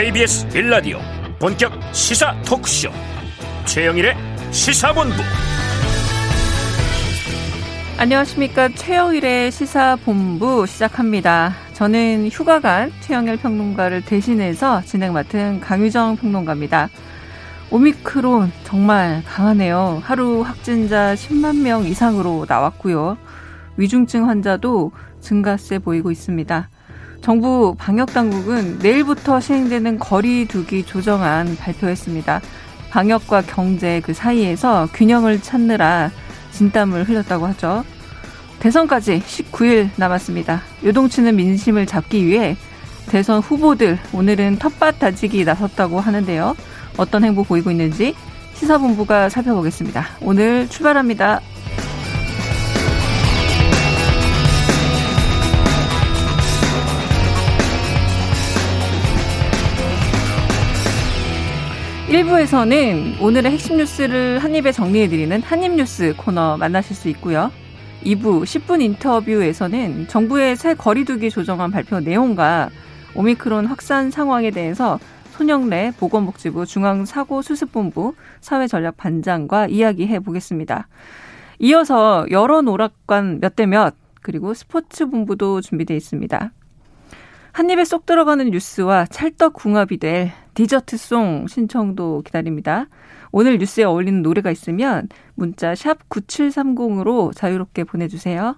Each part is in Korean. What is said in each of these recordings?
KBS 1라디오 본격 시사 토크쇼 최영일의 시사본부. 안녕하십니까. 최영일의 시사본부 시작합니다. 저는 휴가 간 최영일 평론가를 대신해서 진행 맡은 강유정 평론가입니다. 오미크론 정말 강하네요. 하루 확진자 10만 명 이상으로 나왔고요. 위중증 환자도 증가세 보이고 있습니다. 정부 방역당국은 내일부터 시행되는 거리 두기 조정안 발표했습니다. 방역과 경제 그 사이에서 균형을 찾느라 진땀을 흘렸다고 하죠. 대선까지 19일 남았습니다. 요동치는 민심을 잡기 위해 대선 후보들 오늘은 텃밭 다지기 나섰다고 하는데요. 어떤 행보 보이고 있는지 시사본부가 살펴보겠습니다. 오늘 출발합니다. 일부에서는 오늘의 핵심 뉴스를 한입에 정리해드리는 한입뉴스 코너 만나실 수 있고요. 2부 10분 인터뷰에서는 정부의 새 거리두기 조정안 발표 내용과 오미크론 확산 상황에 대해서 손영래 보건복지부 중앙사고수습본부 사회전략반장과 이야기해 보겠습니다. 이어서 여러 오락관 몇 대 몇 그리고 스포츠본부도 준비되어 있습니다. 한입에 쏙 들어가는 뉴스와 찰떡궁합이 될 디저트송 신청도 기다립니다. 오늘 뉴스에 어울리는 노래가 있으면 문자 샵 9730으로 자유롭게 보내주세요.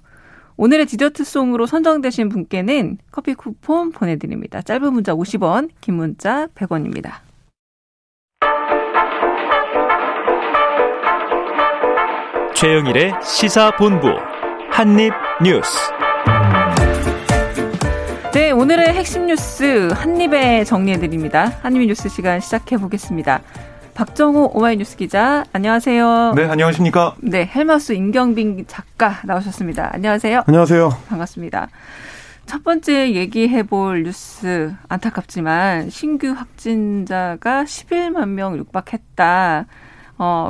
오늘의 디저트송으로 선정되신 분께는 커피 쿠폰 보내드립니다. 짧은 문자 50원, 긴 문자 100원입니다. 최영일의 시사본부 한입뉴스. 네, 오늘의 핵심 뉴스 한입에 정리해드립니다. 한입 뉴스 시간 시작해보겠습니다. 박정호 오마이뉴스 기자, 안녕하세요. 네, 안녕하십니까. 네, 헬마우스 임경빈 작가 나오셨습니다. 안녕하세요. 안녕하세요. 반갑습니다. 첫 번째 얘기해볼 뉴스, 안타깝지만 신규 확진자가 11만 명 육박했다.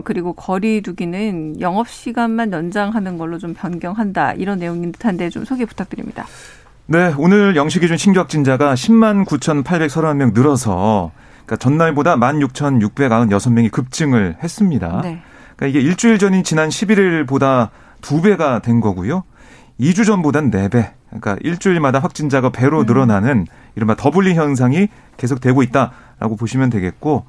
그리고 거리 두기는 영업시간만 연장하는 걸로 좀 변경한다. 이런 내용인 듯한데 좀 소개 부탁드립니다. 네, 오늘 0시 기준 신규 확진자가 10만 9,831명 늘어서, 그러니까 전날보다 16,696명이 급증을 했습니다. 네. 그러니까 이게 일주일 전인 지난 11일보다 2배가 된 거고요. 2주 전보단 4배. 그러니까 일주일마다 확진자가 배로 늘어나는 이른바 더블링 현상이 계속되고 있다라고 보시면 되겠고,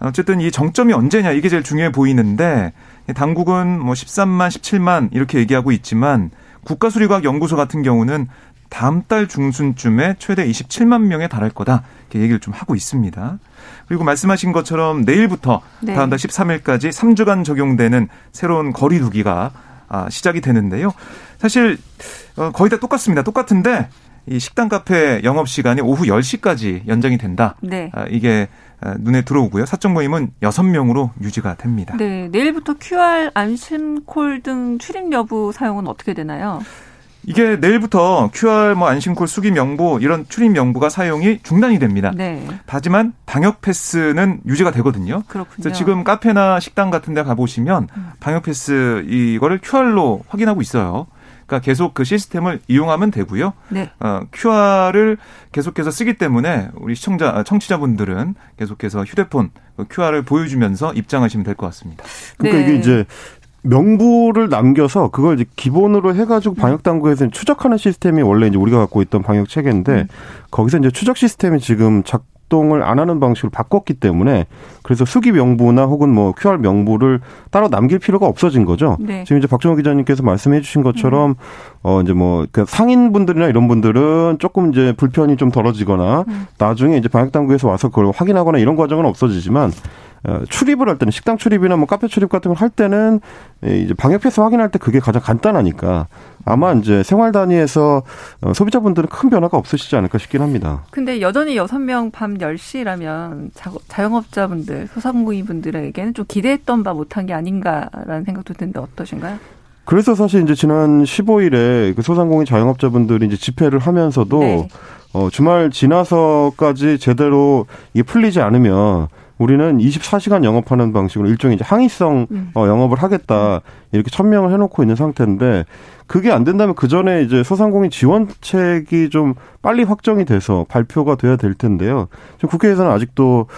어쨌든 이 정점이 언제냐, 이게 제일 중요해 보이는데, 당국은 뭐 13만, 17만 이렇게 얘기하고 있지만, 국가수리과학연구소 같은 경우는 다음 달 중순쯤에 최대 27만 명에 달할 거다, 이렇게 얘기를 좀 하고 있습니다. 그리고 말씀하신 것처럼 내일부터 다음 달 13일까지 3주간 적용되는 새로운 거리 두기가 시작이 되는데요. 사실 거의 다 똑같습니다. 똑같은데 이 식당 카페 영업시간이 오후 10시까지 연장이 된다. 네. 이게 눈에 들어오고요. 사적 모임은 6명으로 유지가 됩니다. 네. 내일부터 QR, 안심콜 등 출입 여부 사용은 어떻게 되나요? 이게 내일부터 QR, 안심콜, 수기 명부 이런 출입 명부가 사용이 중단이 됩니다. 네. 하지만 방역 패스는 유지가 되거든요. 그렇군요. 그래서 지금 카페나 식당 같은 데 가보시면 방역 패스 이거를 QR로 확인하고 있어요. 그러니까 계속 그 시스템을 이용하면 되고요. 네. QR을 계속해서 쓰기 때문에 우리 청취자분들은 계속해서 휴대폰 QR을 보여주면서 입장하시면 될 것 같습니다. 그러니까 네. 이게 이제 명부를 남겨서 그걸 이제 기본으로 해가지고 방역당국에서는 추적하는 시스템이 원래 이제 우리가 갖고 있던 방역 체계인데 거기서 이제 추적 시스템이 지금 작동을 안 하는 방식으로 바꿨기 때문에 그래서 수기 명부나 혹은 QR 명부를 따로 남길 필요가 없어진 거죠. 네. 지금 이제 박정호 기자님께서 말씀해 주신 것처럼 이제 상인분들이나 이런 분들은 조금 이제 불편이 좀 덜어지거나 나중에 이제 방역당국에서 와서 그걸 확인하거나 이런 과정은 없어지지만 출입을 할 때는 식당 출입이나 카페 출입 같은 걸 할 때는 이제 방역 패스 확인할 때 그게 가장 간단하니까 아마 이제 생활 단위에서 소비자분들은 큰 변화가 없으시지 않을까 싶긴 합니다. 근데 여전히 6명 밤 10시라면 자영업자분들, 소상공인분들에게는 좀 기대했던 바 못한 게 아닌가라는 생각도 드는데 어떠신가요? 그래서 사실 이제 지난 15일에 그 소상공인 자영업자분들이 이제 집회를 하면서도 주말 지나서까지 제대로 이게 풀리지 않으면 우리는 24시간 영업하는 방식으로 일종의 이제 항의성 영업을 하겠다 이렇게 천명을 해놓고 있는 상태인데 그게 안 된다면 그 전에 이제 소상공인 지원책이 좀 빨리 확정이 돼서 발표가 돼야 될 텐데요. 지금 국회에서는 아직도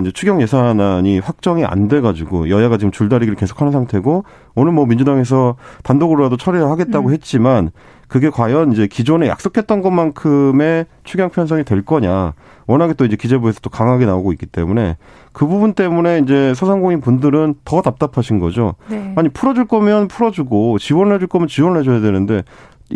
이제 추경 예산안이 확정이 안 돼가지고 여야가 지금 줄다리기를 계속하는 상태고 오늘 뭐 민주당에서 단독으로라도 처리하겠다고 했지만 그게 과연 이제 기존에 약속했던 것만큼의 추경 편성이 될 거냐. 워낙에 또 이제 기재부에서 또 강하게 나오고 있기 때문에 그 부분 때문에 이제 소상공인 분들은 더 답답하신 거죠. 네. 아니, 풀어줄 거면 풀어주고 지원을 해줄 거면 지원을 해줘야 되는데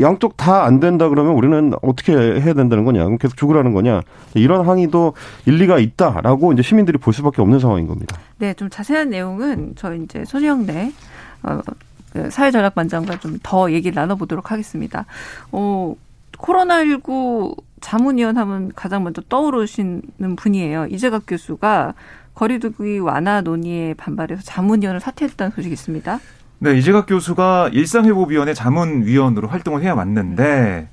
양쪽 다 안 된다 그러면 우리는 어떻게 해야 된다는 거냐. 그럼 계속 죽으라는 거냐. 이런 항의도 일리가 있다라고 이제 시민들이 볼 수밖에 없는 상황인 겁니다. 네, 좀 자세한 내용은 저 이제 손영래, 사회전략반장과 좀 더 얘기 나눠보도록 하겠습니다. 코로나19 자문위원 하면 가장 먼저 떠오르시는 분이에요. 이재갑 교수가 거리두기 완화 논의에 반발해서 자문위원을 사퇴했다는 소식이 있습니다. 네, 이재갑 교수가 일상회복위원회 자문위원으로 활동을 해야 왔는데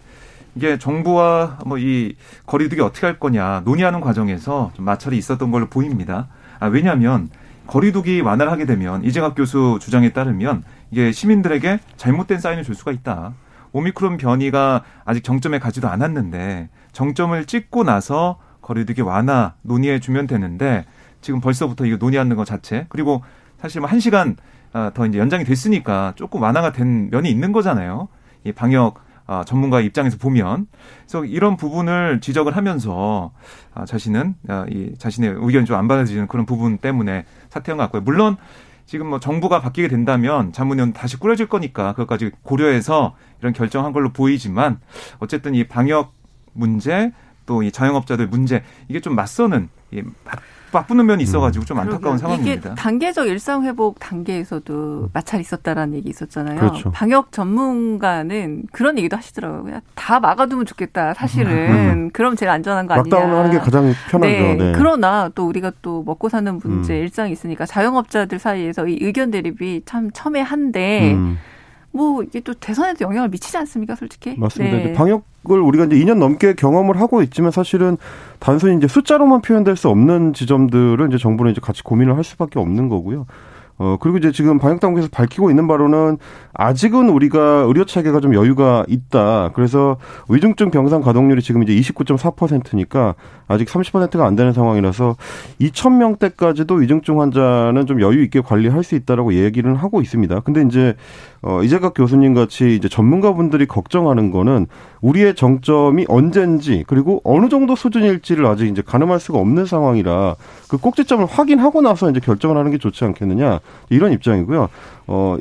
이게 정부와 뭐 이 거리두기 어떻게 할 거냐 논의하는 과정에서 좀 마찰이 있었던 걸로 보입니다. 왜냐하면 거리두기 완화를 하게 되면 이재갑 교수 주장에 따르면 이게 시민들에게 잘못된 사인을 줄 수가 있다. 오미크론 변이가 아직 정점에 가지도 않았는데 정점을 찍고 나서 거리두기 완화 논의해 주면 되는데 지금 벌써부터 이거 논의하는 것 자체 그리고 사실 뭐 1시간 더 이제 연장이 됐으니까 조금 완화가 된 면이 있는 거잖아요. 이 방역 전문가의 입장에서 보면 그래서 이런 부분을 지적을 하면서 자신은 이 자신의 의견이 좀 안 받아지는 그런 부분 때문에 사퇴한 것 같고요. 물론 지금 뭐 정부가 바뀌게 된다면 자문위원 다시 꾸려질 거니까 그것까지 고려해서 이런 결정한 걸로 보이지만 어쨌든 이 방역 문제 또 이 자영업자들 문제 이게 좀 맞서는 바쁘는 면이 있어가지고 좀 안타까운 상황입니다. 이게 단계적 일상회복 단계에서도 마찰이 있었다라는 얘기 있었잖아요. 그렇죠. 방역 전문가는 그런 얘기도 하시더라고요. 다 막아두면 좋겠다. 사실은. 그럼 제일 안전한 거 아니냐. 락다운을 하는 게 가장 편하죠. 네. 네. 그러나 또 우리가 또 먹고 사는 문제 일상이 있으니까 자영업자들 사이에서 이 의견 대립이 참 첨예한데 뭐 이게 또 대선에도 영향을 미치지 않습니까, 솔직히? 맞습니다. 네. 방역을 우리가 이제 2년 넘게 경험을 하고 있지만 사실은 단순히 이제 숫자로만 표현될 수 없는 지점들을 이제 정부는 이제 같이 고민을 할 수밖에 없는 거고요. 그리고 이제 지금 방역 당국에서 밝히고 있는 바로는 아직은 우리가 의료 체계가 좀 여유가 있다. 그래서 위중증 병상 가동률이 지금 이제 29.4%니까 아직 30%가 안 되는 상황이라서 2,000명대까지도 위중증 환자는 좀 여유 있게 관리할 수 있다라고 얘기를 하고 있습니다. 근데 이제 이재갑 교수님 같이 이제 전문가분들이 걱정하는 거는 우리의 정점이 언젠지 그리고 어느 정도 수준일지를 아직 이제 가늠할 수가 없는 상황이라 그 꼭지점을 확인하고 나서 이제 결정을 하는 게 좋지 않겠느냐 이런 입장이고요.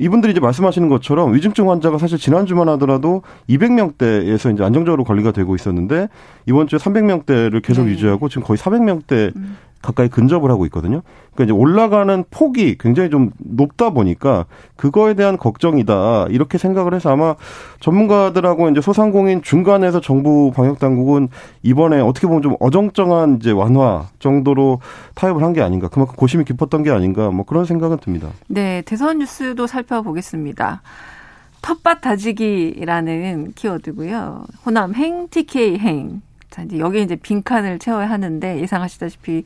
이분들이 이제 말씀하시는 것처럼 위중증 환자가 사실 지난주만 하더라도 200명대에서 이제 안정적으로 관리가 되고 있었는데 이번 주에 300명대를 계속 유지하고 지금 거의 400명대 가까이 근접을 하고 있거든요. 그러니까 이제 올라가는 폭이 굉장히 좀 높다 보니까 그거에 대한 걱정이다. 이렇게 생각을 해서 아마 전문가들하고 이제 소상공인 중간에서 정부 방역 당국은 이번에 어떻게 보면 좀 어정쩡한 이제 완화 정도로 타협을 한 게 아닌가. 그만큼 고심이 깊었던 게 아닌가. 뭐 그런 생각은 듭니다. 네, 대선 뉴스도 살펴보겠습니다. 텃밭 다지기라는 키워드고요. 호남행, TK행. 자, 이제 여기에 이제 빈칸을 채워야 하는데 예상하시다시피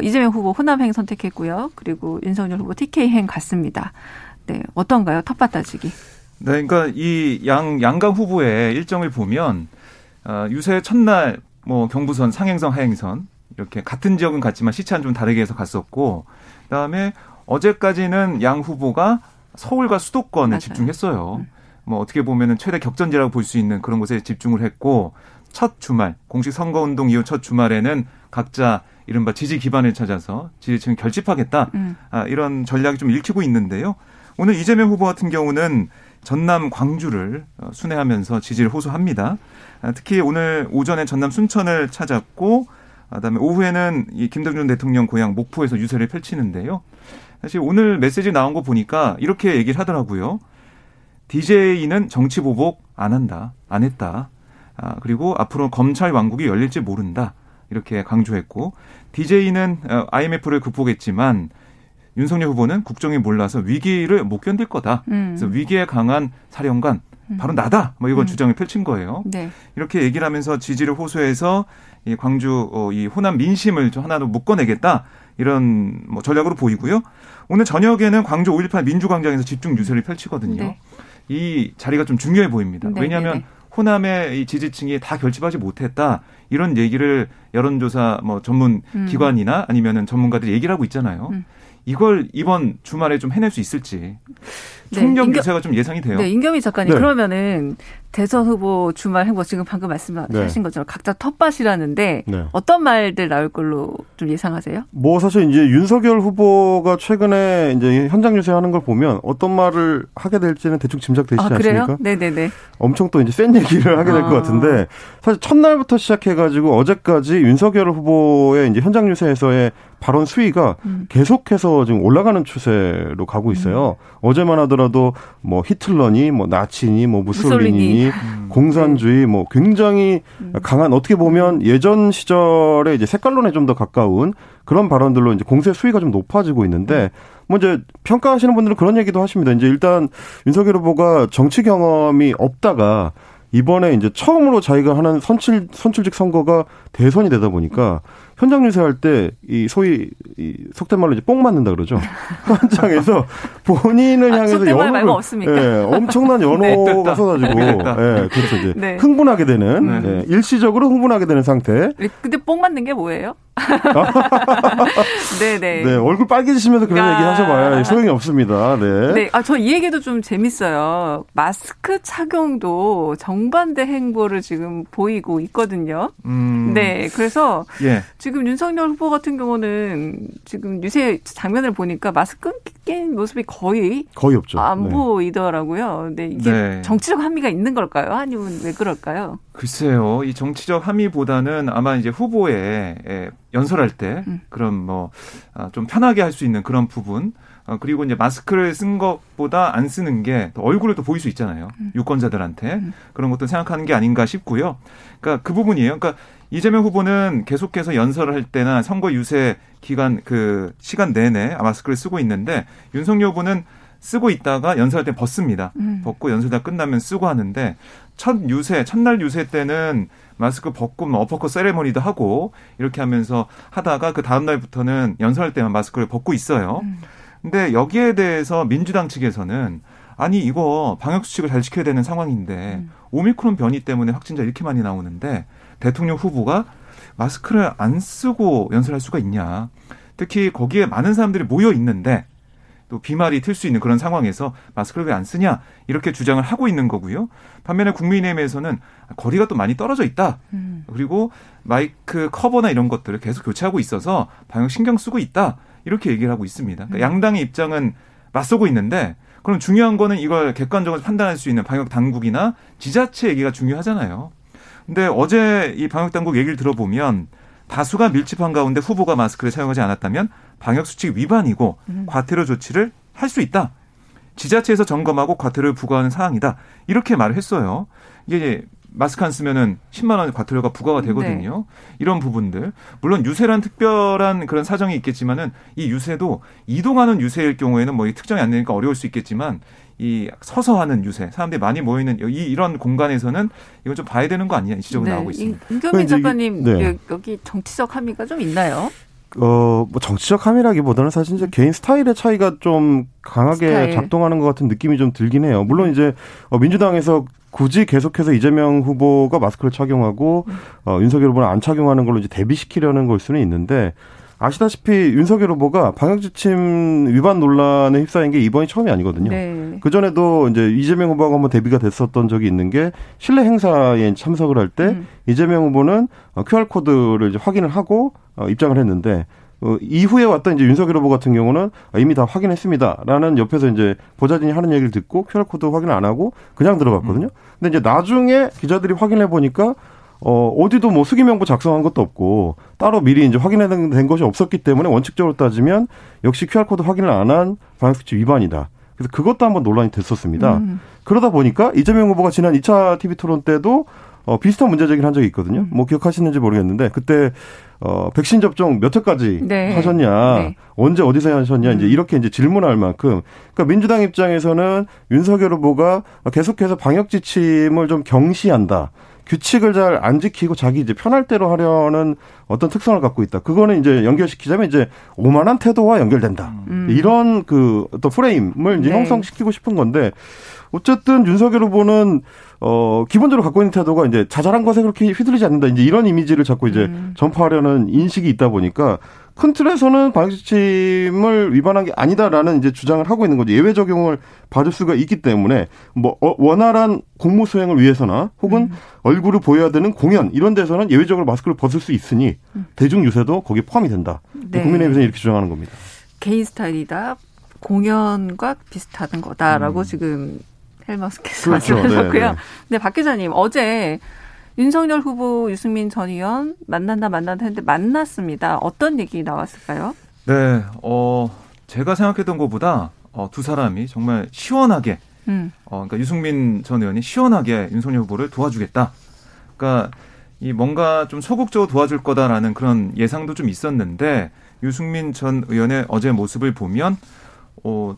이재명 후보 호남행 선택했고요. 그리고 윤석열 후보 TK행 갔습니다. 네, 어떤가요? 텃밭 따지기. 네, 그러니까 이 양강 후보의 일정을 보면 유세 첫날 뭐 경부선, 상행선, 하행선 이렇게 같은 지역은 같지만 시차는 좀 다르게 해서 갔었고 그다음에 어제까지는 양 후보가 서울과 수도권에 맞아요. 집중했어요. 뭐 어떻게 보면은 최대 격전지라고 볼 수 있는 그런 곳에 집중을 했고 첫 주말, 공식 선거운동 이후 첫 주말에는 각자 이른바 지지 기반을 찾아서 지지층을 결집하겠다. 이런 전략이 좀 읽히고 있는데요. 오늘 이재명 후보 같은 경우는 전남 광주를 순회하면서 지지를 호소합니다. 특히 오늘 오전에 전남 순천을 찾았고 그다음에 오후에는 이 김대중 대통령 고향 목포에서 유세를 펼치는데요. 사실 오늘 메시지 나온 거 보니까 이렇게 얘기를 하더라고요. DJ는 정치 보복 안 한다, 안 했다. 그리고 앞으로 검찰 왕국이 열릴지 모른다. 이렇게 강조했고 DJ는 IMF를 극복했지만 윤석열 후보는 국정이 몰라서 위기를 못 견딜 거다. 그래서 위기에 강한 사령관 바로 나다. 뭐 이걸 주장을 펼친 거예요. 네. 이렇게 얘기를 하면서 지지를 호소해서 이 광주 이 호남 민심을 좀 하나로 묶어내겠다. 이런 뭐 전략으로 보이고요. 오늘 저녁에는 광주 5.18 민주광장에서 집중 유세를 펼치거든요. 네. 이 자리가 좀 중요해 보입니다. 네, 왜냐하면 네. 호남의 지지층이 다 결집하지 못했다. 이런 얘기를 여론조사 뭐 전문 기관이나 아니면은 전문가들이 얘기를 하고 있잖아요. 이걸 이번 주말에 좀 해낼 수 있을지. 총력 네, 유세가 좀 예상이 돼요. 네, 임경빈 작가님. 네. 그러면은 대선 후보 주말 행보 지금 방금 말씀하신 네. 것처럼 각자 텃밭이라는데 네. 어떤 말들 나올 걸로 좀 예상하세요? 뭐 사실 이제 윤석열 후보가 최근에 이제 현장 유세하는 걸 보면 어떤 말을 하게 될지는 대충 짐작되시지 않습니까? 네네네. 엄청 또 이제 센 얘기를 하게 될 것 같은데 사실 첫날부터 시작해가지고 어제까지 윤석열 후보의 이제 현장 유세에서의 발언 수위가 계속해서 지금 올라가는 추세로 가고 있어요. 어제만 하더라도 뭐 히틀러니 뭐 나치니 뭐 무솔리니니 공산주의 뭐 굉장히 강한 어떻게 보면 예전 시절의 이제 색깔론에 좀 더 가까운 그런 발언들로 이제 공세 수위가 좀 높아지고 있는데 뭐 이제 평가하시는 분들은 그런 얘기도 하십니다. 이제 일단 윤석열 후보가 정치 경험이 없다가 이번에 이제 처음으로 자기가 하는 선출직 선거가 대선이 되다 보니까 현장 유세할 때 이 소위 이 속된 말로 이제 뽕 맞는다 그러죠. 현장에서 본인을 향해서 연호가 예, 엄청난 연호가 쏟아지고 네, 예, 그렇죠 이제 네. 흥분하게 되는 예, 일시적으로 흥분하게 되는 상태. 근데 뽕 맞는 게 뭐예요? 네네. 네, 얼굴 빨개지시면서 그런 얘기 하셔봐야 소용이 없습니다. 네. 네, 아, 저 이 얘기도 좀 재밌어요. 마스크 착용도 정반대 행보를 지금 보이고 있거든요. 네, 그래서 예. 지금 윤석열 후보 같은 경우는 지금 유세 장면을 보니까 마스크 낀 모습이 거의 없죠. 안 네. 보이더라고요. 근데 이게 네. 정치적 함의가 있는 걸까요? 아니면 왜 그럴까요? 글쎄요. 이 정치적 함의보다는 아마 이제 후보의 연설할 때 그런 뭐 좀 편하게 할 수 있는 그런 부분 그리고 이제 마스크를 쓴 것보다 안 쓰는 게 더 얼굴을 또 보일 수 있잖아요. 유권자들한테 그런 것도 생각하는 게 아닌가 싶고요. 그러니까 그 부분이에요. 그러니까 이재명 후보는 계속해서 연설을 할 때나 선거 유세 기간 그 시간 내내 마스크를 쓰고 있는데 윤석열 후보는 쓰고 있다가 연설할 때 벗습니다. 벗고 연설 다 끝나면 쓰고 하는데 첫날 유세 때는 마스크 벗고 어퍼컷 세레머니도 하고 이렇게 하면서 하다가 그 다음 날부터는 연설할 때만 마스크를 벗고 있어요. 근데 여기에 대해서 민주당 측에서는 아니 이거 방역수칙을 잘 지켜야 되는 상황인데 오미크론 변이 때문에 확진자 이렇게 많이 나오는데 대통령 후보가 마스크를 안 쓰고 연설할 수가 있냐. 특히 거기에 많은 사람들이 모여 있는데 또 비말이 튈 수 있는 그런 상황에서 마스크를 왜 안 쓰냐 이렇게 주장을 하고 있는 거고요. 반면에 국민의힘에서는 거리가 또 많이 떨어져 있다. 그리고 마이크 커버나 이런 것들을 계속 교체하고 있어서 방역 신경 쓰고 있다. 이렇게 얘기를 하고 있습니다. 그러니까 양당의 입장은 맞서고 있는데 그럼 중요한 거는 이걸 객관적으로 판단할 수 있는 방역 당국이나 지자체 얘기가 중요하잖아요. 근데 어제 이 방역 당국 얘기를 들어보면 다수가 밀집한 가운데 후보가 마스크를 사용하지 않았다면 방역 수칙 위반이고 과태료 조치를 할 수 있다. 지자체에서 점검하고 과태료를 부과하는 사항이다. 이렇게 말을 했어요. 이게 마스크 안 쓰면은 10만 원 과태료가 부과가 되거든요. 네. 이런 부분들. 물론 유세란 특별한 그런 사정이 있겠지만은 이 유세도 이동하는 유세일 경우에는 뭐 특정이 안 되니까 어려울 수 있겠지만 이 서서 하는 유세, 사람들이 많이 모이는 이런 공간에서는 이건 좀 봐야 되는 거 아니냐 이 지적이 네. 나오고 있습니다. 임경빈 작가님 네. 여기 정치적 함의가 좀 있나요? 뭐 정치적 함의라기보다는 사실 이제 개인 스타일의 차이가 좀 강하게 작동하는 것 같은 느낌이 좀 들긴 해요. 물론 이제 민주당에서 굳이 계속해서 이재명 후보가 마스크를 착용하고 윤석열 후보는 안 착용하는 걸로 이제 대비시키려는 걸 수는 있는데 아시다시피 윤석열 후보가 방역지침 위반 논란에 휩싸인 게 이번이 처음이 아니거든요. 네. 그전에도 이제 이재명 후보하고 한번 대비가 됐었던 적이 있는 게 실내 행사에 참석을 할 때 이재명 후보는 QR코드를 이제 확인을 하고 입장을 했는데 이후에 왔던 이제 윤석열 후보 같은 경우는 이미 다 확인했습니다라는 옆에서 이제 보좌진이 하는 얘기를 듣고 QR코드 확인을 안 하고 그냥 들어갔거든요. 근데 이제 나중에 기자들이 확인해 보니까 어디도 뭐 수기명부 작성한 것도 없고 따로 미리 이제 확인된 것이 없었기 때문에 원칙적으로 따지면 역시 QR코드 확인을 안 한 방역수칙 위반이다. 그래서 그것도 한번 논란이 됐었습니다. 그러다 보니까 이재명 후보가 지난 2차 TV토론 때도 비슷한 문제 제기를 한 적이 있거든요. 뭐 기억하시는지 모르겠는데 그때 백신 접종 몇 회까지 네. 하셨냐, 네. 언제 어디서 하셨냐, 이제 이렇게 이제 질문할 만큼, 그러니까 민주당 입장에서는 윤석열 후보가 계속해서 방역 지침을 좀 경시한다. 규칙을 잘 안 지키고 자기 이제 편할 대로 하려는 어떤 특성을 갖고 있다. 그거는 이제 연결시키자면 이제 오만한 태도와 연결된다. 이런 그 어떤 프레임을 이제 형성시키고 싶은 건데, 어쨌든 윤석열 후보는 기본적으로 갖고 있는 태도가 이제 자잘한 것에 그렇게 휘둘리지 않는다. 이제 이런 이미지를 자꾸 이제 전파하려는 인식이 있다 보니까 큰 틀에서는 방역지침을 위반한 게 아니다라는 이제 주장을 하고 있는 거지. 예외 적용을 받을 수가 있기 때문에 뭐 원활한 공무 수행을 위해서나 혹은 얼굴을 보여야 되는 공연 이런 데서는 예외적으로 마스크를 벗을 수 있으니 대중 유세도 거기에 포함이 된다. 네. 국민의힘에서는 이렇게 주장하는 겁니다. 개인 스타일이다. 공연과 비슷하는 거다라고 지금 헬마우스께서 말씀하셨고요. 그렇죠. 네, 박 기자님 어제 윤석열 후보 유승민 전 의원 만난다 했는데 만났습니다. 어떤 얘기 나왔을까요? 네, 제가 생각했던 것보다 두 사람이 정말 시원하게, 그러니까 유승민 전 의원이 시원하게 윤석열 후보를 도와주겠다. 그러니까 이 뭔가 좀 소극적으로 도와줄 거다라는 그런 예상도 좀 있었는데 유승민 전 의원의 어제 모습을 보면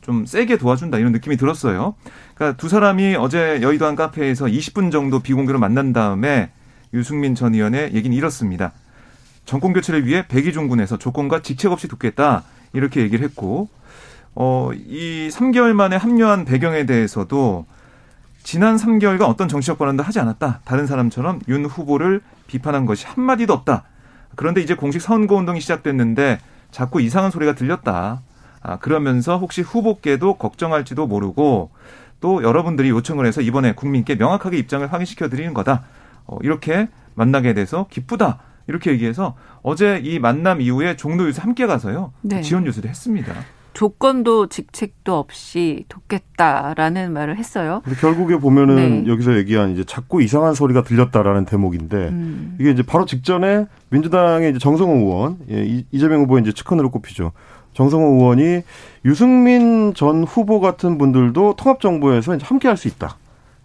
좀 세게 도와준다 이런 느낌이 들었어요. 그러니까 두 사람이 어제 여의도 한 카페에서 20분 정도 비공개로 만난 다음에 유승민 전 의원의 얘기는 이렇습니다. 정권교체를 위해 백의종군에서 조건과 직책 없이 돕겠다 이렇게 얘기를 했고 이 3개월 만에 합류한 배경에 대해서도 지난 3개월간 어떤 정치적 발언도 하지 않았다. 다른 사람처럼 윤 후보를 비판한 것이 한마디도 없다. 그런데 이제 공식 선거운동이 시작됐는데 자꾸 이상한 소리가 들렸다. 그러면서 혹시 후보께도 걱정할지도 모르고 또 여러분들이 요청을 해서 이번에 국민께 명확하게 입장을 확인시켜드리는 거다. 이렇게 만나게 돼서 기쁘다. 이렇게 얘기해서 어제 이 만남 이후에 종로 유세 함께 가서요. 네. 지원 유세를 했습니다. 조건도 직책도 없이 돕겠다라는 말을 했어요. 근데 결국에 보면은 여기서 얘기한 이제 자꾸 이상한 소리가 들렸다라는 대목인데 이게 이제 바로 직전에 민주당의 이제 정성호 의원, 이재명 후보의 이제 측근으로 꼽히죠. 정성호 의원이 유승민 전 후보 같은 분들도 통합정부에서 이제 함께할 수 있다.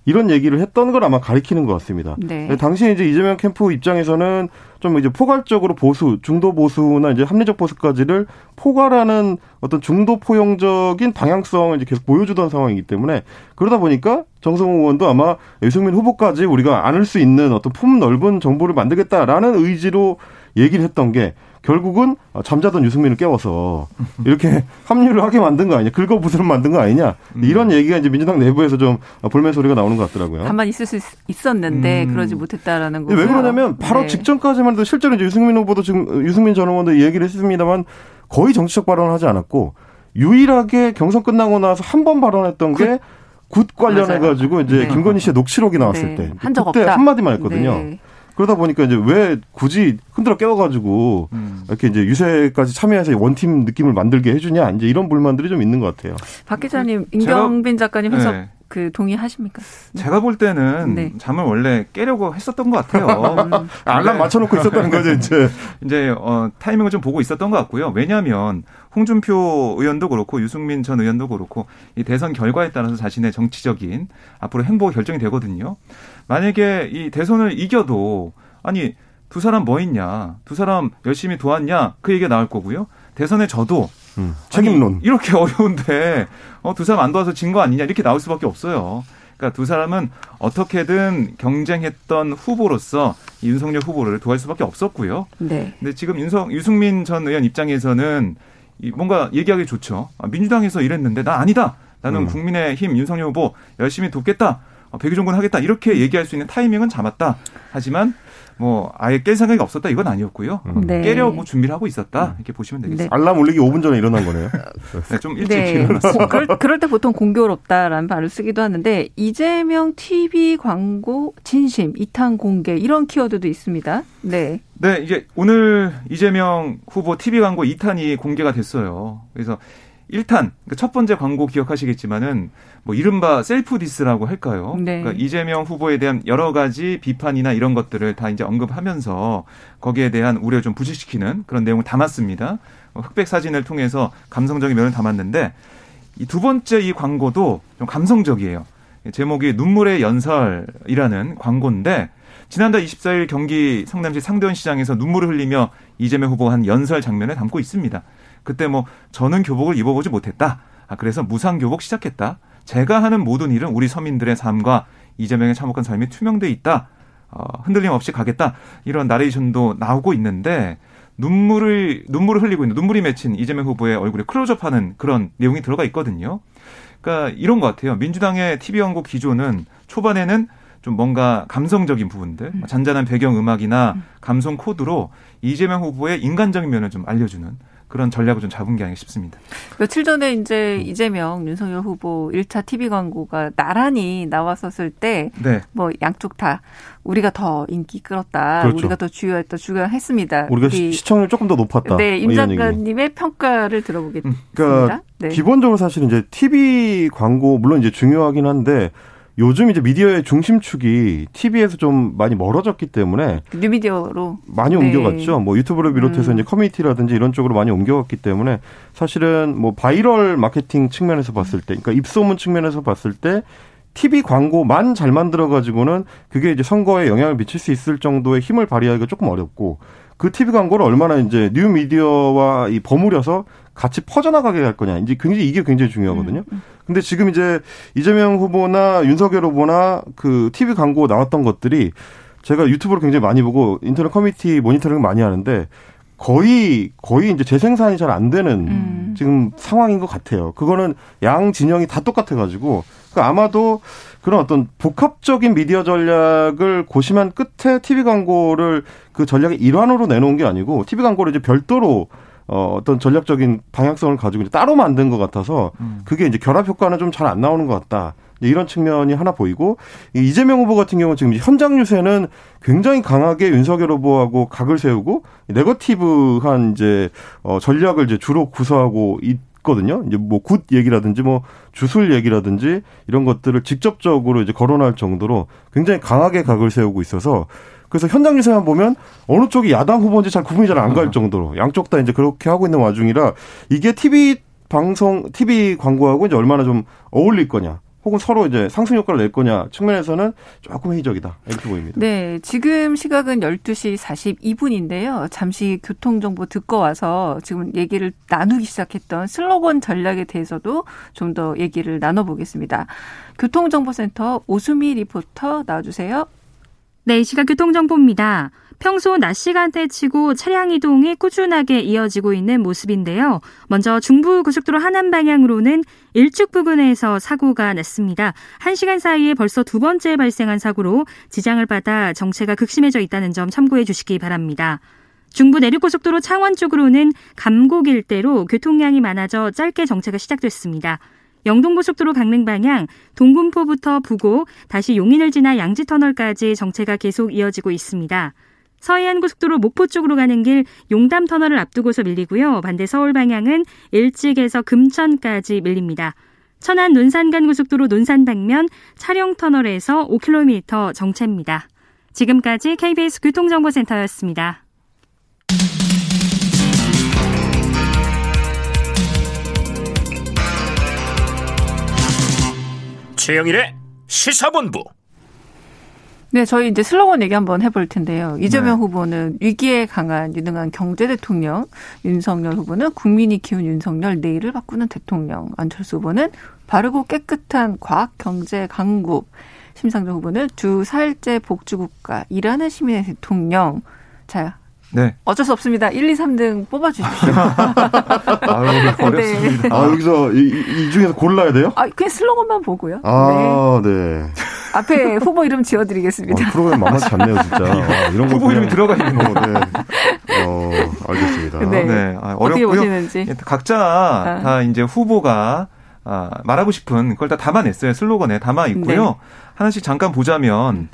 이런 얘기를 했던 걸 아마 가리키는 것 같습니다. 네. 당시 이제 이재명 캠프 입장에서는 좀 이제 포괄적으로 보수, 중도 보수나 이제 합리적 보수까지를 포괄하는 어떤 중도 포용적인 방향성을 이제 계속 보여주던 상황이기 때문에 그러다 보니까 정성호 의원도 아마 유승민 후보까지 우리가 안을 수 있는 어떤 품 넓은 정부를 만들겠다라는 의지로 얘기를 했던 게 결국은 잠자던 유승민을 깨워서 이렇게 합류를 하게 만든 거 아니냐, 긁어부스럼 만든 거 아니냐 이런 얘기가 이제 민주당 내부에서 좀 볼멘 소리가 나오는 것 같더라고요. 가만히 있을 수 있었는데 그러지 못했다라는 거고요. 왜 그러냐면 바로 직전까지만 해도 실제로 이제 유승민 후보도 지금 유승민 전 의원도 얘기를 했습니다만 거의 정치적 발언을 하지 않았고 유일하게 경선 끝나고 나서 한 번 발언했던 게 굿 관련해가지고 이제 김건희 씨의 녹취록이 나왔을 때 한 적 없다. 그때 한마디만 했거든요. 네. 그러다 보니까 이제 왜 굳이 흔들어 깨워가지고 이렇게 이제 유세까지 참여해서 원팀 느낌을 만들게 해주냐 이제 이런 불만들이 좀 있는 것 같아요. 박 기자님, 임경빈 작가님 해석 그 동의하십니까? 네. 제가 볼 때는 잠을 원래 깨려고 했었던 것 같아요. 알람 맞춰놓고 있었다는 거죠 이제. 이제 타이밍을 좀 보고 있었던 것 같고요. 왜냐하면 홍준표 의원도 그렇고 유승민 전 의원도 그렇고 이 대선 결과에 따라서 자신의 정치적인 앞으로 행보가 결정이 되거든요. 만약에 이 대선을 이겨도 아니 두 사람 뭐 했냐, 두 사람 열심히 도왔냐 그 얘기가 나올 거고요. 대선에 져도 책임론 이렇게 어려운데 두 사람 안 도와서 진 거 아니냐 이렇게 나올 수밖에 없어요. 그러니까 두 사람은 어떻게든 경쟁했던 후보로서 윤석열 후보를 도와줄 수밖에 없었고요. 네. 근데 지금 유승민 전 의원 입장에서는 뭔가 얘기하기 좋죠. 민주당에서 이랬는데 나 아니다. 나는 국민의힘 윤석열 후보 열심히 돕겠다. 백의종군 하겠다. 이렇게 얘기할 수 있는 타이밍은 잡았다. 하지만 뭐 아예 깰 생각이 없었다. 이건 아니었고요. 깨려고 준비를 하고 있었다. 이렇게 보시면 되겠습니다. 알람 울리기 5분 전에 일어난 거네요. 좀 일찍 일어났어요. 그럴 때 보통 공교롭다라는 말을 쓰기도 하는데 이재명 TV 광고 진심, 이탄 공개 이런 키워드도 있습니다. 네. 네, 이제 오늘 이재명 후보 TV 광고 2탄이 공개가 됐어요. 그래서 1탄, 그러니까 첫 번째 광고 기억하시겠지만은 뭐 이른바 셀프 디스라고 할까요? 네. 그러니까 이재명 후보에 대한 여러 가지 비판이나 이런 것들을 다 이제 언급하면서 거기에 대한 우려를 좀 부식시키는 그런 내용을 담았습니다. 흑백 사진을 통해서 감성적인 면을 담았는데 이 두 번째 이 광고도 좀 감성적이에요. 제목이 눈물의 연설이라는 광고인데 지난달 24일 경기 성남시 상대원 시장에서 눈물을 흘리며 이재명 후보가 한 연설 장면을 담고 있습니다. 그때 뭐 저는 교복을 입어보지 못했다. 그래서 무상교복 시작했다. 제가 하는 모든 일은 우리 서민들의 삶과 이재명의 참혹한 삶이 투명돼 있다. 흔들림 없이 가겠다 이런 나레이션도 나오고 있는데 눈물을 흘리고 있는 눈물이 맺힌 이재명 후보의 얼굴에 클로즈업하는 그런 내용이 들어가 있거든요. 그러니까 이런 것 같아요. 민주당의 TV 광고 기조는 초반에는 좀 뭔가 감성적인 부분들, 잔잔한 배경음악이나 감성 코드로 이재명 후보의 인간적인 면을 좀 알려주는 그런 전략을 좀 잡은 게 아닌가 싶습니다. 며칠 전에 이제 이재명, 윤석열 후보 1차 TV 광고가 나란히 나왔었을 때, 네. 뭐 양쪽 다 우리가 더 인기 끌었다, 그렇죠. 우리가 더 주요했다, 주요했습니다. 우리가 시청률 조금 더 높았다. 네, 임 작가님의 평가를 들어보겠습니다. 그러니까 네. 기본적으로 사실 이제 TV 광고 물론 이제 중요하긴 한데. 요즘 이제 미디어의 중심축이 TV에서 좀 많이 멀어졌기 때문에 뉴미디어로 많이 옮겨갔죠. 네. 뭐 유튜브를 비롯해서 이제 커뮤니티라든지 이런 쪽으로 많이 옮겨갔기 때문에 사실은 뭐 바이럴 마케팅 측면에서 봤을 때, 그러니까 입소문 측면에서 봤을 때 TV 광고만 잘 만들어 가지고는 그게 이제 선거에 영향을 미칠 수 있을 정도의 힘을 발휘하기가 조금 어렵고 그 TV 광고를 얼마나 이제 뉴미디어와 이 버무려서 같이 퍼져나가게 할 거냐. 이제 굉장히 이게 굉장히 중요하거든요. 근데 지금 이제 이재명 후보나 윤석열 후보나 그 TV 광고 나왔던 것들이 제가 유튜브를 굉장히 많이 보고 인터넷 커뮤니티 모니터링을 많이 하는데 거의 이제 재생산이 잘 안 되는 지금 상황인 것 같아요. 그거는 양 진영이 다 똑같아가지고 그러니까 아마도 그런 어떤 복합적인 미디어 전략을 고심한 끝에 TV 광고를 그 전략의 일환으로 내놓은 게 아니고 TV 광고를 이제 별도로 어떤 전략적인 방향성을 가지고 이제 따로 만든 것 같아서 그게 이제 결합 효과는 좀 잘 안 나오는 것 같다. 이런 측면이 하나 보이고 이재명 후보 같은 경우는 지금 현장 유세는 굉장히 강하게 윤석열 후보하고 각을 세우고 네거티브한 이제 전략을 이제 주로 구사하고 있거든요. 이제 뭐 굿 얘기라든지 뭐 주술 얘기라든지 이런 것들을 직접적으로 이제 거론할 정도로 굉장히 강하게 각을 세우고 있어서. 그래서 현장 유세만 보면 어느 쪽이 야당 후보인지 잘 구분이 잘 안 갈 정도로 양쪽 다 이제 그렇게 하고 있는 와중이라 이게 TV 광고하고 이제 얼마나 좀 어울릴 거냐. 혹은 서로 이제 상승 효과를 낼 거냐 측면에서는 조금 회의적이다. 이렇게 보입니다. 네. 지금 시각은 12시 42분인데요. 잠시 교통정보 듣고 와서 지금 얘기를 나누기 시작했던 슬로건 전략에 대해서도 좀 더 얘기를 나눠보겠습니다. 교통정보센터 오수미 리포터 나와주세요. 네, 이 시각 교통정보입니다. 평소 낮 시간대 치고 차량 이동이 꾸준하게 이어지고 있는 모습인데요. 먼저 중부고속도로 하남 방향으로는 일축 부근에서 사고가 났습니다. 1시간 사이에 벌써 두 번째 발생한 사고로 지장을 받아 정체가 극심해져 있다는 점 참고해 주시기 바랍니다. 중부 내륙고속도로 창원 쪽으로는 감곡 일대로 교통량이 많아져 짧게 정체가 시작됐습니다. 영동고속도로 강릉 방향 동군포부터 부곡 다시 용인을 지나 양지터널까지 정체가 계속 이어지고 있습니다. 서해안고속도로 목포 쪽으로 가는 길 용담터널을 앞두고서 밀리고요. 반대 서울 방향은 일찍에서 금천까지 밀립니다. 천안 논산간고속도로 논산 방면 차령터널에서 5km 정체입니다. 지금까지 KBS 교통정보센터였습니다. 최영일의 시사본부. 네, 저희 이제 슬로건 얘기 한번 해볼 텐데요. 이재명 네. 후보는 위기에 강한 유능한 경제 대통령, 윤석열 후보는 국민이 키운 윤석열, 내일을 바꾸는 대통령, 안철수 후보는 바르고 깨끗한 과학 경제 강국, 심상정 후보는 주 4일제 복지국가, 일하는 시민의 대통령. 자, 네. 어쩔 수 없습니다. 1, 2, 3등 뽑아주십시오. 아유, 어렵습니다. 네. 아, 여기서 이 중에서 골라야 돼요? 아, 그냥 슬로건만 보고요. 아, 네. 네. 앞에 후보 이름 지어드리겠습니다. 아, 프로그램 만만치 않네요, 진짜. 아, 이런 후보 이름이 들어가 있는 거. 네. 알겠습니다. 네. 네. 아, 어떻게 보시는지. 각자 다 이제 후보가 말하고 싶은 그걸 다 담아냈어요. 슬로건에 담아 있고요. 네. 하나씩 잠깐 보자면.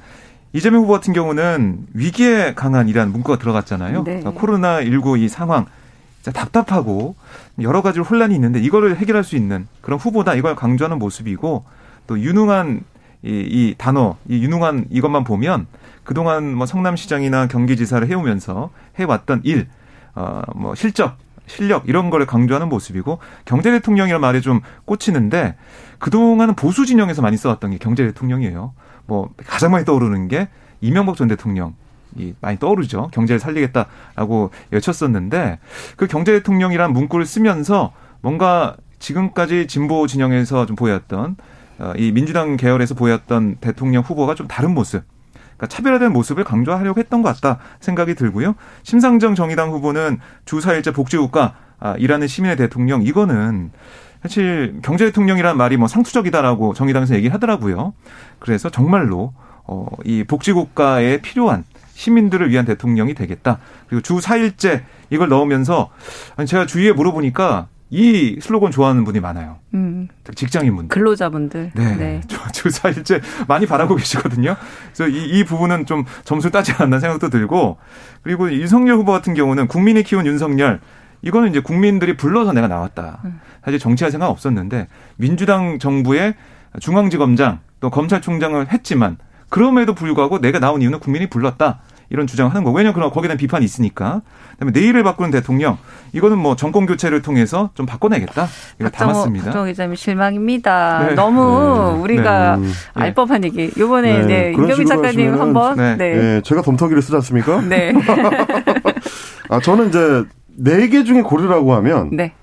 이재명 후보 같은 경우는 위기에 강한이라는 문구가 들어갔잖아요. 네. 그러니까 코로나19 이 상황 진짜 답답하고 여러 가지로 혼란이 있는데 이거를 해결할 수 있는 그런 후보다 이걸 강조하는 모습이고 또 유능한 이 단어, 이 유능한 이것만 보면 그동안 뭐 성남시장이나 경기지사를 해오면서 해왔던 일, 뭐 실적, 실력 이런 거를 강조하는 모습이고 경제 대통령이라는 말에 좀 꽂히는데 그동안은 보수 진영에서 많이 써왔던 게 경제 대통령이에요. 뭐 가장 많이 떠오르는 게 이명박 전 대통령이 많이 떠오르죠. 경제를 살리겠다라고 외쳤었는데 그 경제 대통령이란 문구를 쓰면서 뭔가 지금까지 진보 진영에서 좀 보였던 이 민주당 계열에서 보였던 대통령 후보가 좀 다른 모습. 그러니까 차별화된 모습을 강조하려고 했던 것 같다 생각이 들고요. 심상정 정의당 후보는 주 4일제 복지국가이라는 시민의 대통령, 이거는 사실 경제 대통령이란 말이 뭐 상투적이다라고 정의당에서 얘기를 하더라고요. 그래서 정말로 이 복지국가에 필요한 시민들을 위한 대통령이 되겠다. 그리고 주 4일제 이걸 넣으면서, 아니 제가 주위에 물어보니까 이 슬로건 좋아하는 분이 많아요. 직장인분들. 근로자분들. 네. 네. 주 4일제 많이 바라고 계시거든요. 그래서 이 부분은 좀 점수를 따지 않았나 생각도 들고, 그리고 윤석열 후보 같은 경우는 국민이 키운 윤석열, 이거는 이제 국민들이 불러서 내가 나왔다. 사실 정치할 생각 없었는데 민주당 정부의 중앙지검장 또 검찰총장을 했지만 그럼에도 불구하고 내가 나온 이유는 국민이 불렀다. 이런 주장을 하는 거고. 왜냐하면 거기에 대한 비판이 있으니까. 그다음에 내일을 바꾸는 대통령. 이거는 뭐 정권 교체를 통해서 좀 바꿔내겠다. 이거 담았습니다. 박정호 기자님 실망입니다. 네. 너무 네. 우리가 네. 알 법한 얘기. 이번에 네. 네. 임경빈 작가님 한번. 네. 네. 네. 제가 덤터기를 쓰지 않습니까? 네. 아, 저는 이제 4개 중에 고르라고 하면. 네.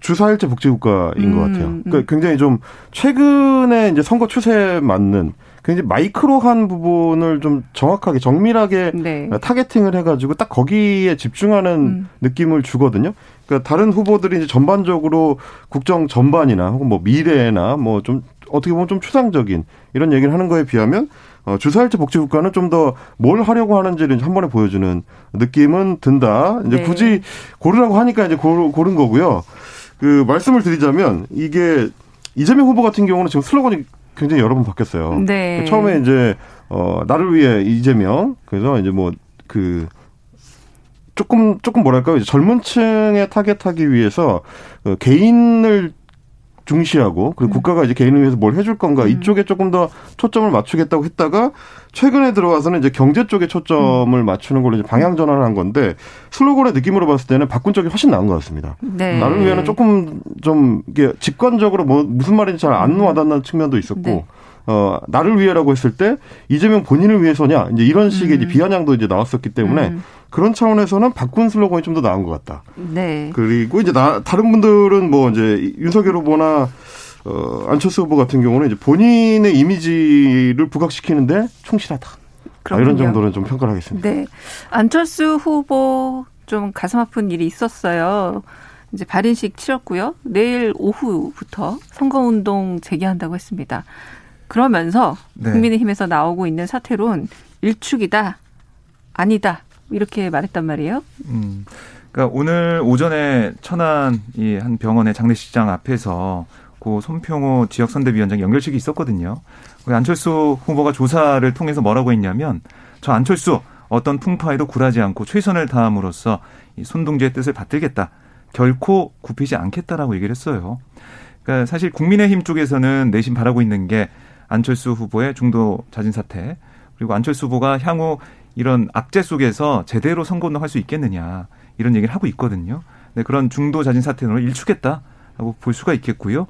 주 4일제 복지국가인 것 같아요. 그러니까 굉장히 좀 최근에 이제 선거 추세에 맞는 굉장히 마이크로한 부분을 좀 정확하게 정밀하게 네. 타겟팅을 해가지고 딱 거기에 집중하는 느낌을 주거든요. 그러니까 다른 후보들이 이제 전반적으로 국정 전반이나 혹은 뭐 미래나 뭐 좀 어떻게 보면 좀 추상적인 이런 얘기를 하는 거에 비하면 주 4일제 복지국가는 좀 더 뭘 하려고 하는지를 한 번에 보여주는 느낌은 든다. 이제 네. 굳이 고르라고 하니까 이제 고른 거고요. 그 말씀을 드리자면 이게 이재명 후보 같은 경우는 지금 슬로건이 굉장히 여러 번 바뀌었어요. 네. 처음에 이제 나를 위해 이재명, 그래서 이제 뭐 그 조금 뭐랄까요, 이제 젊은층에 타겟하기 위해서 개인을 중시하고, 그리고 국가가 이제 개인을 위해서 뭘 해줄 건가, 이쪽에 조금 더 초점을 맞추겠다고 했다가, 최근에 들어와서는 이제 경제 쪽에 초점을 맞추는 걸로 이제 방향 전환을 한 건데, 슬로건의 느낌으로 봤을 때는 바꾼 쪽이 훨씬 나은 것 같습니다. 네. 나를 위해서는 조금 좀, 이게 직관적으로 뭐, 무슨 말인지 잘 안 와닿는 측면도 있었고, 네. 나를 위해라고 했을 때, 이재명 본인을 위해서냐, 이제 이런 식의 이제 비아냥도 이제 나왔었기 때문에, 그런 차원에서는 바꾼 슬로건이 좀 더 나은 것 같다. 네. 그리고 이제 다른 분들은 뭐 이제 윤석열 후보나 안철수 후보 같은 경우는 이제 본인의 이미지를 부각시키는데 충실하다. 이런 정도는 좀 평가를 하겠습니다. 네. 안철수 후보 좀 가슴 아픈 일이 있었어요. 이제 발인식 치렀고요. 내일 오후부터 선거운동 재개한다고 했습니다. 그러면서 네. 국민의힘에서 나오고 있는 사태론 일축이다, 아니다. 이렇게 말했단 말이에요. 그러니까 오늘 오전에 천안 이 한 병원의 장례식장 앞에서 고 손평호 지역선대위원장 연결식이 있었거든요. 안철수 후보가 조사를 통해서 뭐라고 했냐면, 저 안철수 어떤 풍파에도 굴하지 않고 최선을 다함으로써 이 손동지의 뜻을 받들겠다. 결코 굽히지 않겠다라고 얘기를 했어요. 그러니까 사실 국민의힘 쪽에서는 내심 바라고 있는 게 안철수 후보의 중도 자진 사퇴, 그리고 안철수 후보가 향후 이런 악재 속에서 제대로 선거운동 할 수 있겠느냐, 이런 얘기를 하고 있거든요. 네, 그런 중도 자진 사퇴론을 일축했다라고 볼 수가 있겠고요.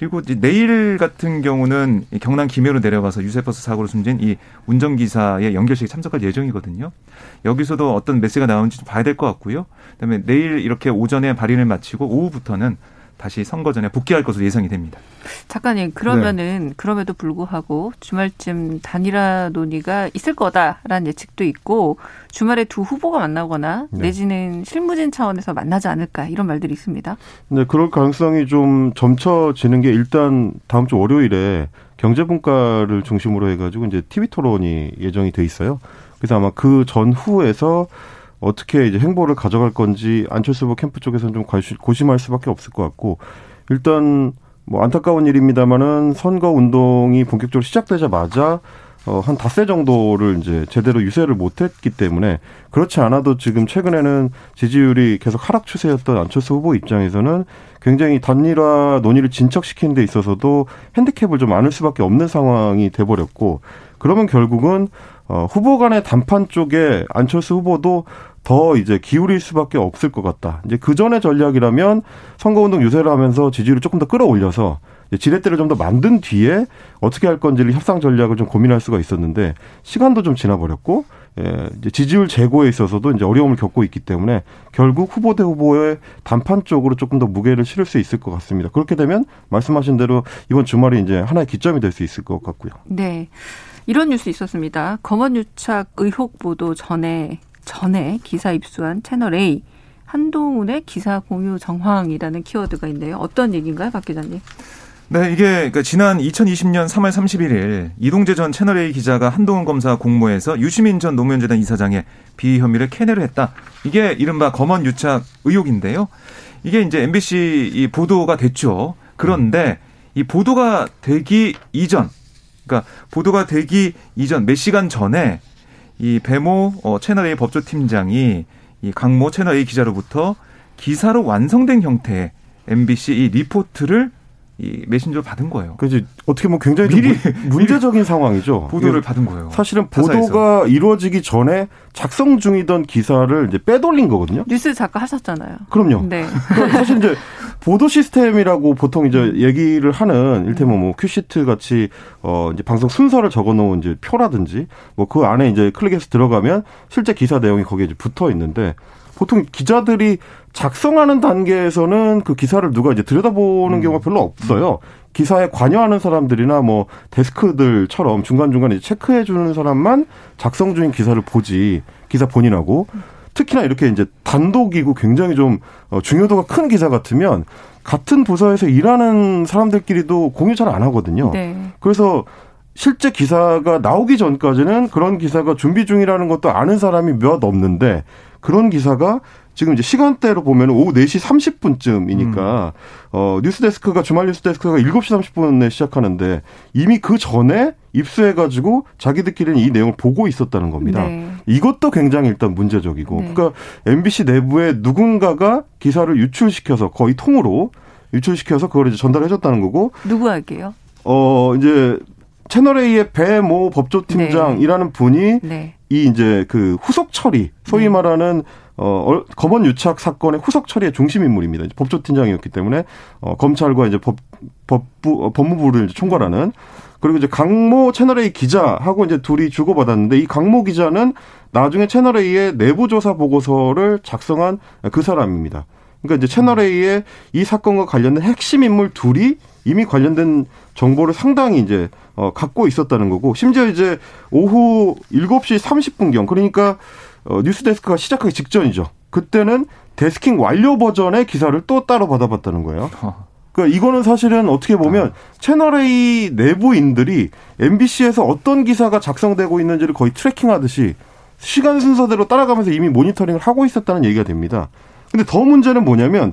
그리고 이제 내일 같은 경우는 경남 김해로 내려가서 유세버스 사고로 숨진 이 운전기사의 연결식에 참석할 예정이거든요. 여기서도 어떤 메시지가 나오는지 좀 봐야 될 것 같고요. 그다음에 내일 이렇게 오전에 발인을 마치고 오후부터는 다시 선거 전에 복귀할 것으로 예상이 됩니다. 작가님, 그러면은 네. 그럼에도 불구하고 주말쯤 단일화 논의가 있을 거다라는 예측도 있고, 주말에 두 후보가 만나거나 네. 내지는 실무진 차원에서 만나지 않을까, 이런 말들이 있습니다. 네, 그럴 가능성이 좀 점쳐지는 게, 일단 다음 주 월요일에 경제분과를 중심으로 해가지고 이제 TV 토론이 예정이 돼 있어요. 그래서 아마 그 전후에서 어떻게 이제 행보를 가져갈 건지 안철수 후보 캠프 쪽에서는 좀 고심할 수밖에 없을 것 같고, 일단 뭐 안타까운 일입니다만은 선거 운동이 본격적으로 시작되자마자 한 닷새 정도를 이제 제대로 유세를 못했기 때문에, 그렇지 않아도 지금 최근에는 지지율이 계속 하락 추세였던 안철수 후보 입장에서는 굉장히 단일화 논의를 진척시키는 데 있어서도 핸디캡을 좀 안을 수밖에 없는 상황이 돼버렸고, 그러면 결국은 후보 간의 단판 쪽에 안철수 후보도 더 이제 기울일 수밖에 없을 것 같다. 이제 그 전의 전략이라면 선거운동 유세를 하면서 지지율을 조금 더 끌어올려서 지렛대를 좀 더 만든 뒤에 어떻게 할 건지를 협상 전략을 좀 고민할 수가 있었는데, 시간도 좀 지나버렸고, 예, 이제 지지율 제고에 있어서도 이제 어려움을 겪고 있기 때문에 결국 후보 대 후보의 단판 쪽으로 조금 더 무게를 실을 수 있을 것 같습니다. 그렇게 되면 말씀하신 대로 이번 주말이 이제 하나의 기점이 될 수 있을 것 같고요. 네, 이런 뉴스 있었습니다. 검언유착 의혹 보도 전에 기사 입수한 채널A 한동훈의 기사 공유 정황이라는 키워드가 있네요. 어떤 얘기인가요, 박 기자님? 네, 이게 그러니까 지난 2020년 3월 31일 이동재 전 채널A 기자가 한동훈 검사 공모에서 유시민 전 노무현재단 이사장의 비위 혐의를 캐내를 했다. 이게 이른바 검언 유착 의혹인데요. 이게 이제 MBC 이 보도가 됐죠. 그런데 이 보도가 되기 이전, 그러니까 보도가 되기 이전 몇 시간 전에 이 배모 채널A 법조팀장이 이 강모 채널A 기자로부터 기사로 완성된 형태의 MBC 이 리포트를 이 메신저를 받은 거예요. 그렇지. 어떻게 보면 굉장히 미리 문제적인 상황이죠. 보도를 받은 거예요. 사실은 보도가 타사에서. 이루어지기 전에 작성 중이던 기사를 이제 빼돌린 거거든요. 뉴스 작가 하셨잖아요. 그럼요. 네. 그러니까 사실 이제 보도 시스템이라고 보통 이제 얘기를 하는 일테면 뭐 큐시트 같이 이제 방송 순서를 적어놓은 이제 표라든지 뭐 그 안에 이제 클릭해서 들어가면 실제 기사 내용이 거기에 이제 붙어 있는데. 보통 기자들이 작성하는 단계에서는 그 기사를 누가 이제 들여다보는 경우가 별로 없어요. 기사에 관여하는 사람들이나 뭐 데스크들처럼 중간중간 이제 체크해 주는 사람만 작성 중인 기사를 보지, 기사 본인하고. 특히나 이렇게 이제 단독이고 굉장히 좀 중요도가 큰 기사 같으면 같은 부서에서 일하는 사람들끼리도 공유 잘 안 하거든요. 네. 그래서 실제 기사가 나오기 전까지는 그런 기사가 준비 중이라는 것도 아는 사람이 몇 없는데 그런 기사가 지금 이제 시간대로 보면 오후 4시 30분쯤이니까, 뉴스데스크가, 주말 뉴스데스크가 7시 30분에 시작하는데 이미 그 전에 입수해가지고 자기들끼리는 이 내용을 보고 있었다는 겁니다. 네. 이것도 굉장히 일단 문제적이고. 네. 그러니까 MBC 내부에 누군가가 기사를 유출시켜서 거의 통으로 유출시켜서 그걸 이제 전달해줬다는 거고. 누구에게요? 이제 채널A의 배모 법조팀장이라는 네. 분이 네. 이 이제 그 후속 처리, 소위 말하는 검언 유착 사건의 후속 처리의 중심 인물입니다. 법조팀장이었기 때문에 검찰과 이제 법무부를 이제 총괄하는 그리고 이제 강모 채널A 기자하고 이제 둘이 주고받았는데 이 강모 기자는 나중에 채널A의 내부 조사 보고서를 작성한 그 사람입니다. 그러니까 이제 채널A의 이 사건과 관련된 핵심 인물 둘이 이미 관련된 정보를 상당히 이제 갖고 있었다는 거고 심지어 이제 오후 7시 30분경 그러니까 뉴스데스크가 시작하기 직전이죠. 그때는 데스킹 완료 버전의 기사를 또 따로 받아봤다는 거예요. 그러니까 이거는 사실은 어떻게 보면 채널A 내부인들이 MBC에서 어떤 기사가 작성되고 있는지를 거의 트래킹하듯이 시간 순서대로 따라가면서 이미 모니터링을 하고 있었다는 얘기가 됩니다. 근데 더 문제는 뭐냐면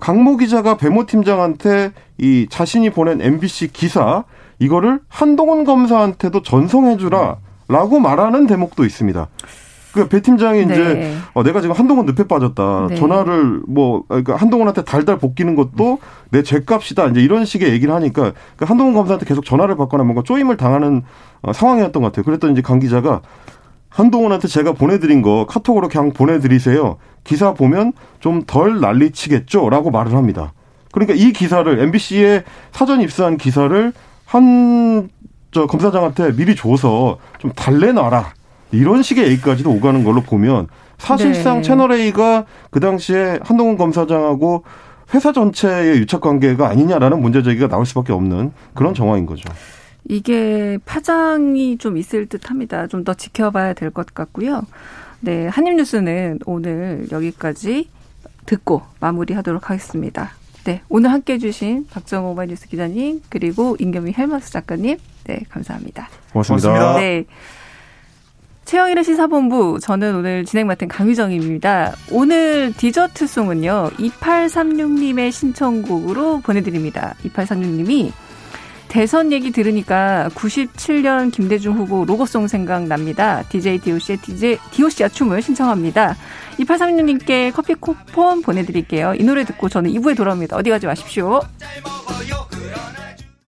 강모 기자가 배모 팀장한테 이 자신이 보낸 MBC 기사 이거를 한동훈 검사한테도 전송해주라라고 말하는 대목도 있습니다. 그러니까 배 팀장이 네. 이제 내가 지금 한동훈 늪에 빠졌다. 네. 전화를 그러니까 한동훈한테 달달 볶이는 것도 내 죄값이다. 이제 이런 식의 얘기를 하니까 그러니까 한동훈 검사한테 계속 전화를 받거나 뭔가 쪼임을 당하는 상황이었던 것 같아요. 그랬더니 이제 강 기자가 한동훈한테 제가 보내드린 거 카톡으로 그냥 보내드리세요. 기사 보면 좀 덜 난리치겠죠라고 말을 합니다. 그러니까 이 기사를 MBC에 사전 입수한 기사를 검사장한테 미리 줘서 좀 달래놔라. 이런 식의 얘기까지도 오가는 걸로 보면 사실상 네. 채널A가 그 당시에 한동훈 검사장하고 회사 전체의 유착관계가 아니냐라는 문제제기가 나올 수밖에 없는 그런 정황인 거죠. 이게 파장이 좀 있을 듯 합니다. 좀 더 지켜봐야 될 것 같고요. 네, 한입뉴스는 오늘 여기까지 듣고 마무리하도록 하겠습니다. 네, 오늘 함께해 주신 박정호 오마이뉴스 기자님 그리고 임경빈 헬마우스 작가님, 네, 감사합니다. 고맙습니다. 네, 최영일의 시사본부 저는 오늘 진행 맡은 강유정입니다. 오늘 디저트송은요 2836님의 신청곡으로 보내드립니다. 2836님이 대선 얘기 들으니까 97년 김대중 후보 로고송 생각납니다. DJ DOC의 DOC와 춤을 신청합니다. 2836님께 커피 쿠폰 보내드릴게요. 이 노래 듣고 저는 2부에 돌아옵니다. 어디 가지 마십시오.